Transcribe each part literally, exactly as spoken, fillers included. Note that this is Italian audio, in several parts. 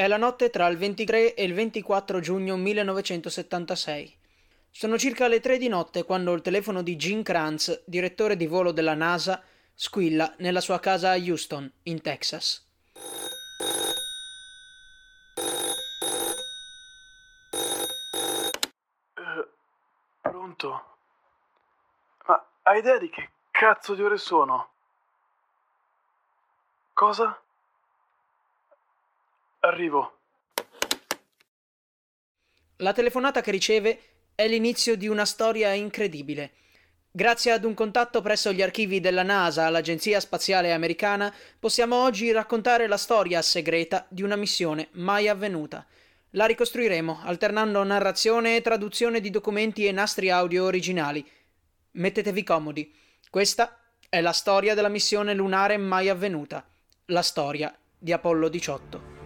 È la notte tra il ventitré e il ventiquattro giugno millenovecentosettantasei. Sono circa le tre di notte quando il telefono di Gene Kranz, direttore di volo della NASA, squilla nella sua casa a Houston, in Texas. Eh, pronto? Ma hai idea di che cazzo di ore sono? Cosa? Arrivo. La telefonata che riceve è l'inizio di una storia incredibile. Grazie ad un contatto presso gli archivi della NASA, l'Agenzia Spaziale Americana, possiamo oggi raccontare la storia segreta di una missione mai avvenuta. La ricostruiremo alternando narrazione e traduzione di documenti e nastri audio originali. Mettetevi comodi. Questa è la storia della missione lunare mai avvenuta, la storia di Apollo diciotto.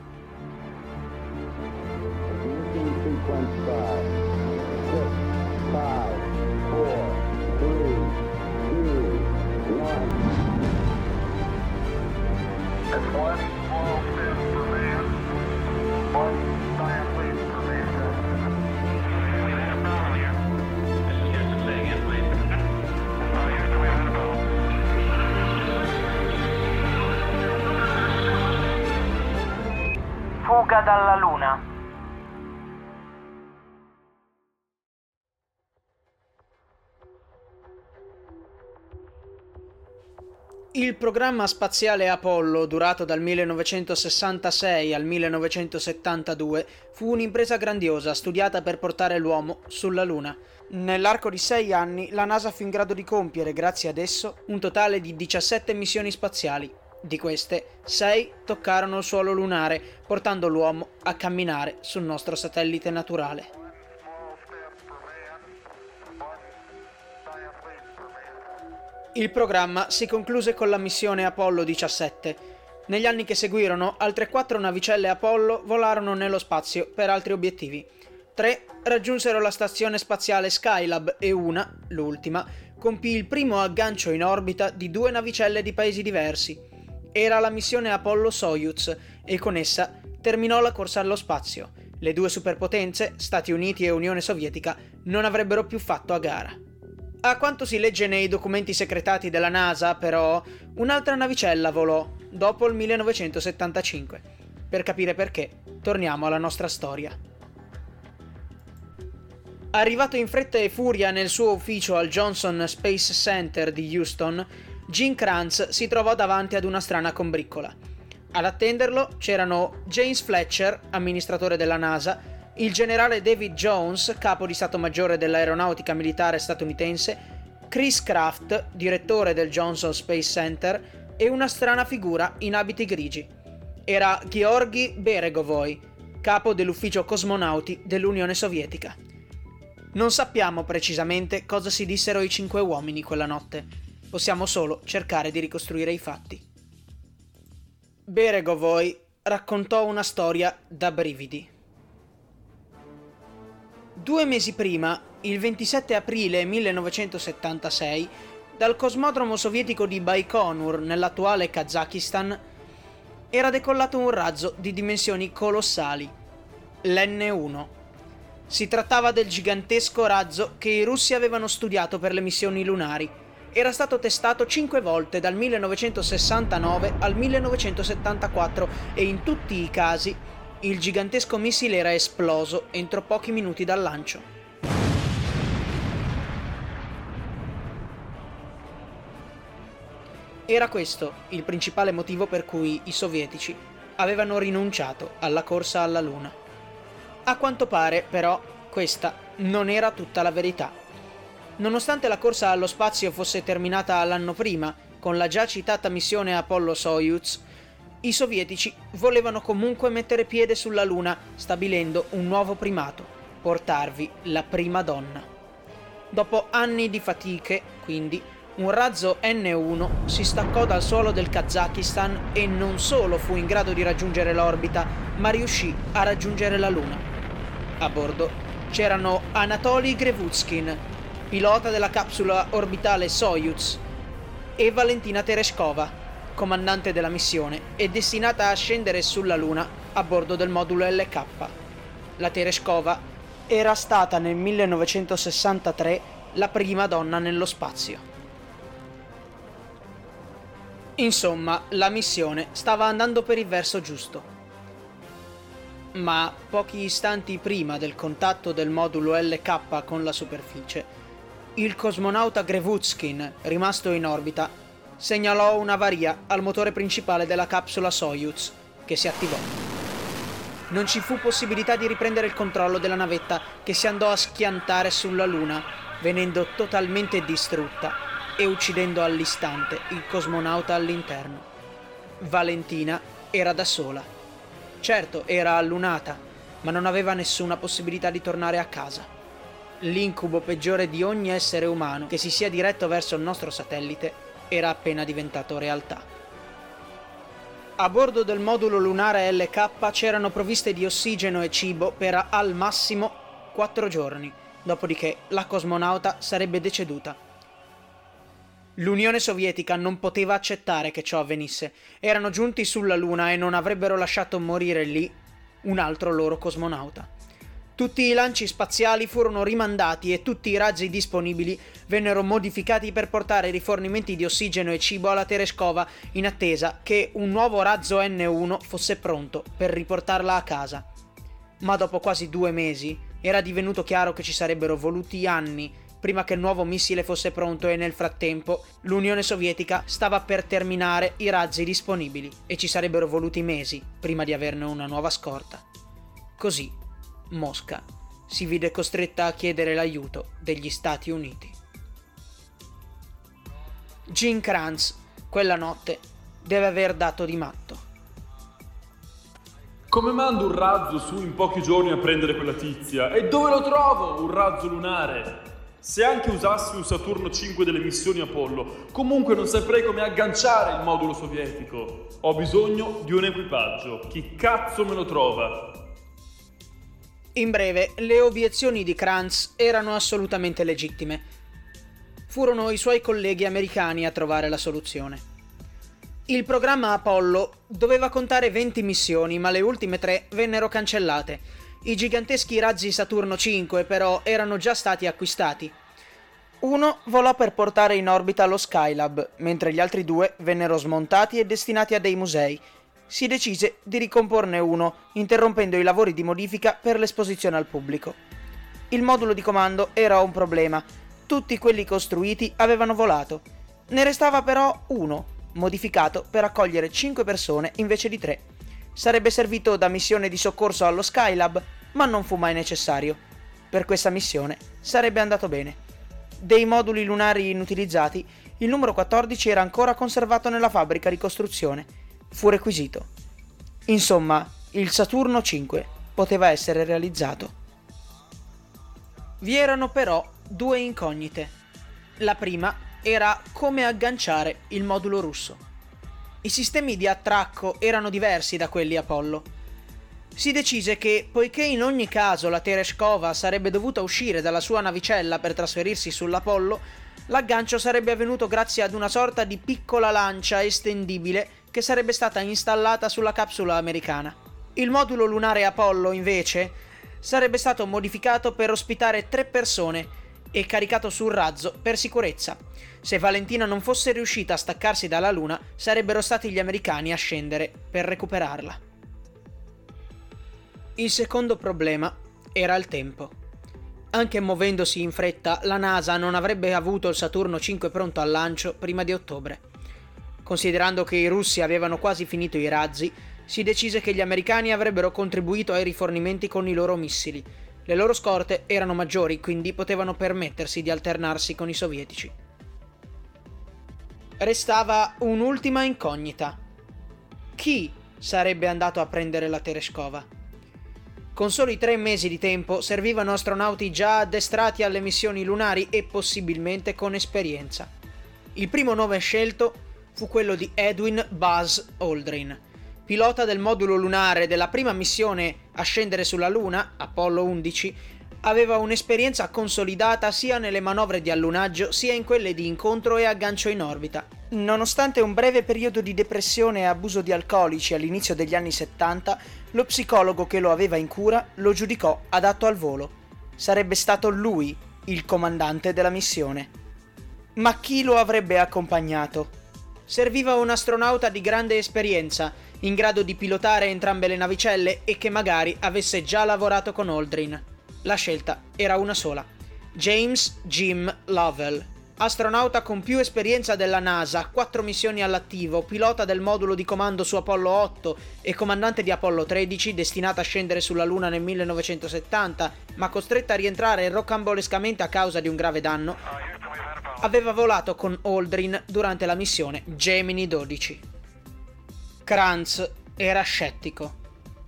Fuga dalla Luna. Il programma spaziale Apollo, durato dal millenovecentosessantasei al millenovecentosettantadue, fu un'impresa grandiosa studiata per portare l'uomo sulla Luna. Nell'arco di sei anni la NASA fu in grado di compiere, grazie ad esso, un totale di diciassette missioni spaziali. Di queste, sei toccarono il suolo lunare, portando l'uomo a camminare sul nostro satellite naturale. Il programma si concluse con la missione Apollo diciassette. Negli anni che seguirono, altre quattro navicelle Apollo volarono nello spazio per altri obiettivi. Tre raggiunsero la stazione spaziale Skylab e una, l'ultima, compì il primo aggancio in orbita di due navicelle di paesi diversi. Era la missione Apollo-Soyuz e con essa terminò la corsa allo spazio. Le due superpotenze, Stati Uniti e Unione Sovietica, non avrebbero più fatto a gara. A quanto si legge nei documenti secretati della NASA, però, un'altra navicella volò dopo il millenovecentosettantacinque. Per capire perché, torniamo alla nostra storia. Arrivato in fretta e furia nel suo ufficio al Johnson Space Center di Houston, Gene Kranz si trovò davanti ad una strana combriccola. Ad attenderlo c'erano James Fletcher, amministratore della NASA, il generale David Jones, capo di Stato Maggiore dell'Aeronautica Militare statunitense, Chris Kraft, direttore del Johnson Space Center, e una strana figura in abiti grigi. Era Georgi Beregovoi, capo dell'ufficio cosmonauti dell'Unione Sovietica. Non sappiamo precisamente cosa si dissero i cinque uomini quella notte. Possiamo solo cercare di ricostruire i fatti. Beregovoi raccontò una storia da brividi. Due mesi prima, il ventisette aprile millenovecentosettantasei, dal cosmodromo sovietico di Baikonur, nell'attuale Kazakistan, era decollato un razzo di dimensioni colossali, l'N uno. Si trattava del gigantesco razzo che i russi avevano studiato per le missioni lunari. Era stato testato cinque volte dal millenovecentosessantanove al millenovecentosettantaquattro e in tutti i casi il gigantesco missile era esploso entro pochi minuti dal lancio. Era questo il principale motivo per cui i sovietici avevano rinunciato alla corsa alla Luna. A quanto pare, però, questa non era tutta la verità. Nonostante la corsa allo spazio fosse terminata l'anno prima con la già citata missione Apollo-Soyuz, i sovietici volevano comunque mettere piede sulla Luna, stabilendo un nuovo primato, portarvi la prima donna. Dopo anni di fatiche, quindi, un razzo N uno si staccò dal suolo del Kazakistan e non solo fu in grado di raggiungere l'orbita, ma riuscì a raggiungere la Luna. A bordo c'erano Anatoly Grevutskin, pilota della capsula orbitale Soyuz, e Valentina Tereshkova, comandante della missione e destinata a scendere sulla Luna a bordo del modulo L K. La Tereshkova era stata nel millenovecentosessantatré la prima donna nello spazio. Insomma, la missione stava andando per il verso giusto. Ma pochi istanti prima del contatto del modulo L K con la superficie, il cosmonauta Grevutskin, rimasto in orbita, segnalò un'avaria al motore principale della capsula Soyuz, che si attivò. Non ci fu possibilità di riprendere il controllo della navetta, che si andò a schiantare sulla Luna, venendo totalmente distrutta e uccidendo all'istante il cosmonauta all'interno. Valentina era da sola. Certo, era allunata, ma non aveva nessuna possibilità di tornare a casa. L'incubo peggiore di ogni essere umano che si sia diretto verso il nostro satellite era appena diventato realtà. A bordo del modulo lunare L K c'erano provviste di ossigeno e cibo per al massimo quattro giorni, dopodiché la cosmonauta sarebbe deceduta. L'Unione Sovietica non poteva accettare che ciò avvenisse. Erano giunti sulla Luna e non avrebbero lasciato morire lì un altro loro cosmonauta. Tutti i lanci spaziali furono rimandati e tutti i razzi disponibili vennero modificati per portare rifornimenti di ossigeno e cibo alla Tereshkova in attesa che un nuovo razzo N uno fosse pronto per riportarla a casa. Ma dopo quasi due mesi era divenuto chiaro che ci sarebbero voluti anni prima che il nuovo missile fosse pronto e nel frattempo l'Unione Sovietica stava per terminare i razzi disponibili e ci sarebbero voluti mesi prima di averne una nuova scorta. Così Mosca si vide costretta a chiedere l'aiuto degli Stati Uniti. Gene Kranz, quella notte, deve aver dato di matto. Come mando un razzo su in pochi giorni a prendere quella tizia? E dove lo trovo un razzo lunare? Se anche usassi un Saturno cinque delle missioni Apollo, comunque non saprei come agganciare il modulo sovietico. Ho bisogno di un equipaggio. Chi cazzo me lo trova? In breve, le obiezioni di Kranz erano assolutamente legittime. Furono i suoi colleghi americani a trovare la soluzione. Il programma Apollo doveva contare venti missioni, ma le ultime tre vennero cancellate. I giganteschi razzi Saturno cinque però erano già stati acquistati. Uno volò per portare in orbita lo Skylab, mentre gli altri due vennero smontati e destinati a dei musei. Si decise di ricomporne uno, interrompendo i lavori di modifica per l'esposizione al pubblico. Il modulo di comando era un problema. Tutti quelli costruiti avevano volato. Ne restava però uno, modificato per accogliere cinque persone invece di tre. Sarebbe servito da missione di soccorso allo Skylab, ma non fu mai necessario. Per questa missione sarebbe andato bene. Dei moduli lunari inutilizzati, il numero quattordici era ancora conservato nella fabbrica di costruzione. Fu requisito. Insomma, il Saturno cinque poteva essere realizzato. Vi erano però due incognite. La prima era come agganciare il modulo russo. I sistemi di attracco erano diversi da quelli Apollo. Si decise che, poiché in ogni caso la Tereshkova sarebbe dovuta uscire dalla sua navicella per trasferirsi sull'Apollo, l'aggancio sarebbe avvenuto grazie ad una sorta di piccola lancia estendibile che sarebbe stata installata sulla capsula americana. Il modulo lunare Apollo, invece, sarebbe stato modificato per ospitare tre persone e caricato sul razzo per sicurezza. Se Valentina non fosse riuscita a staccarsi dalla Luna, sarebbero stati gli americani a scendere per recuperarla. Il secondo problema era il tempo. Anche muovendosi in fretta, la NASA non avrebbe avuto il Saturno cinque pronto al lancio prima di ottobre. Considerando che i russi avevano quasi finito i razzi, si decise che gli americani avrebbero contribuito ai rifornimenti con i loro missili. Le loro scorte erano maggiori, quindi potevano permettersi di alternarsi con i sovietici. Restava un'ultima incognita. Chi sarebbe andato a prendere la Tereshkova? Con soli tre mesi di tempo servivano astronauti già addestrati alle missioni lunari e possibilmente con esperienza. Il primo nome scelto fu quello di Edwin Buzz Aldrin, pilota del modulo lunare della prima missione a scendere sulla Luna, Apollo undici, Aveva un'esperienza consolidata sia nelle manovre di allunaggio sia in quelle di incontro e aggancio in orbita. Nonostante un breve periodo di depressione e abuso di alcolici all'inizio degli anni settanta, lo psicologo che lo aveva in cura lo giudicò adatto al volo. Sarebbe stato lui il comandante della missione. Ma chi lo avrebbe accompagnato? Serviva un astronauta di grande esperienza, in grado di pilotare entrambe le navicelle e che magari avesse già lavorato con Aldrin. La scelta era una sola: James Jim Lovell, astronauta con più esperienza della NASA, quattro missioni all'attivo, pilota del modulo di comando su Apollo otto e comandante di Apollo tredici, destinata a scendere sulla Luna nel millenovecentosettanta, ma costretta a rientrare rocambolescamente a causa di un grave danno, aveva volato con Aldrin durante la missione Gemini dodici. Kranz era scettico.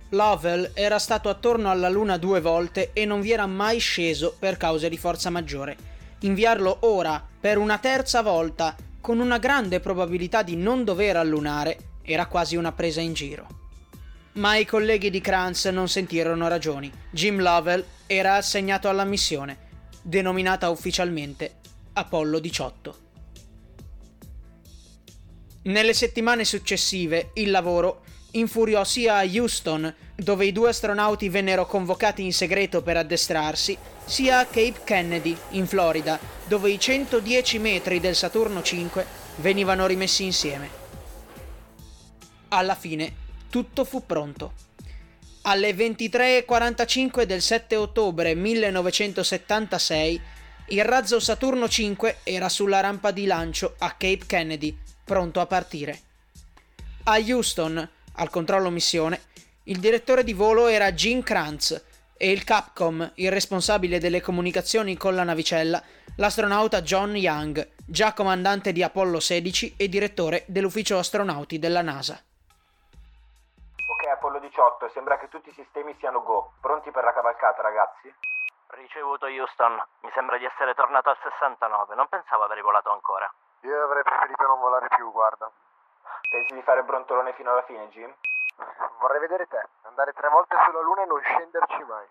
Lovell era stato attorno alla Luna due volte e non vi era mai sceso per cause di forza maggiore. Inviarlo ora, per una terza volta, con una grande probabilità di non dover allunare, era quasi una presa in giro. Ma i colleghi di Kranz non sentirono ragioni. Jim Lovell era assegnato alla missione, denominata ufficialmente Apollo diciotto. Nelle settimane successive il lavoro infuriò sia a Houston, dove i due astronauti vennero convocati in segreto per addestrarsi, sia a Cape Kennedy, in Florida, dove i centodieci metri del Saturno cinque venivano rimessi insieme. Alla fine tutto fu pronto. Alle ventitré e quarantacinque del sette ottobre millenovecentosettantasei, il razzo Saturno cinque era sulla rampa di lancio a Cape Kennedy, pronto a partire. A Houston, al controllo missione, il direttore di volo era Gene Kranz e il Capcom, il responsabile delle comunicazioni con la navicella, l'astronauta John Young, già comandante di Apollo sedici e direttore dell'ufficio astronauti della NASA. Ok, Apollo diciotto, sembra che tutti i sistemi siano go. Pronti per la cavalcata, ragazzi? Ricevuto, Houston. Mi sembra di essere tornato al sessantanove. Non pensavo avrei volato ancora. Io avrei preferito non volare più, guarda. Pensi di fare brontolone fino alla fine, Jim? Vorrei vedere te, andare tre volte sulla Luna e non scenderci mai.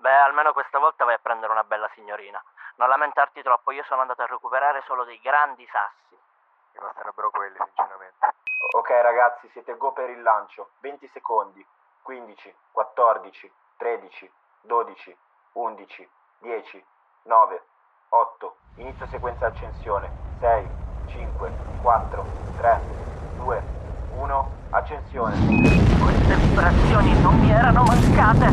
Beh, almeno questa volta vai a prendere una bella signorina. Non lamentarti troppo, io sono andato a recuperare solo dei grandi sassi. Mi basterebbero quelli, sinceramente. Ok, ragazzi, siete go per il lancio. venti secondi, quindici, quattordici, tredici, dodici, undici, dieci, nove, otto. Inizio sequenza accensione. sei, cinque, quattro, tre... due, uno, accensione. Queste vibrazioni non mi erano mancate.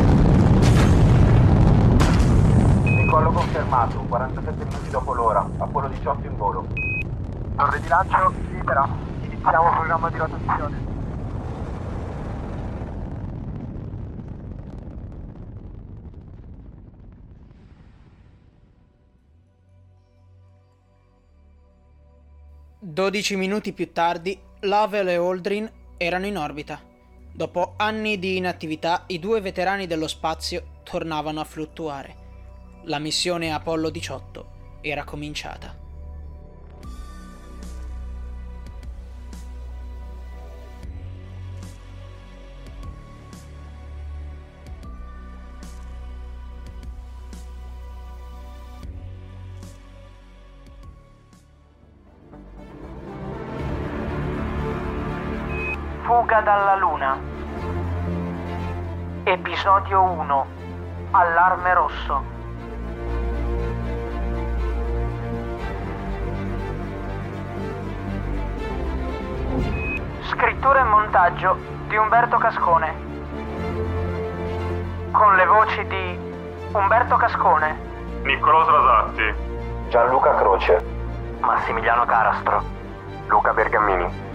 Decollo confermato, quarantasette minuti dopo l'ora, Apollo diciotto in volo. Torre di lancio libera, iniziamo programma di rotazione. dodici minuti più tardi, Lovell e Aldrin erano in orbita. Dopo anni di inattività, i due veterani dello spazio tornavano a fluttuare. La missione Apollo diciotto era cominciata. Fuga dalla Luna. Episodio uno. Allarme rosso. Scrittura e montaggio di Umberto Cascone. Con le voci di Umberto Cascone, Niccolò Srasatti, Gianluca Croce, Massimiliano Carastro, Luca Bergamini.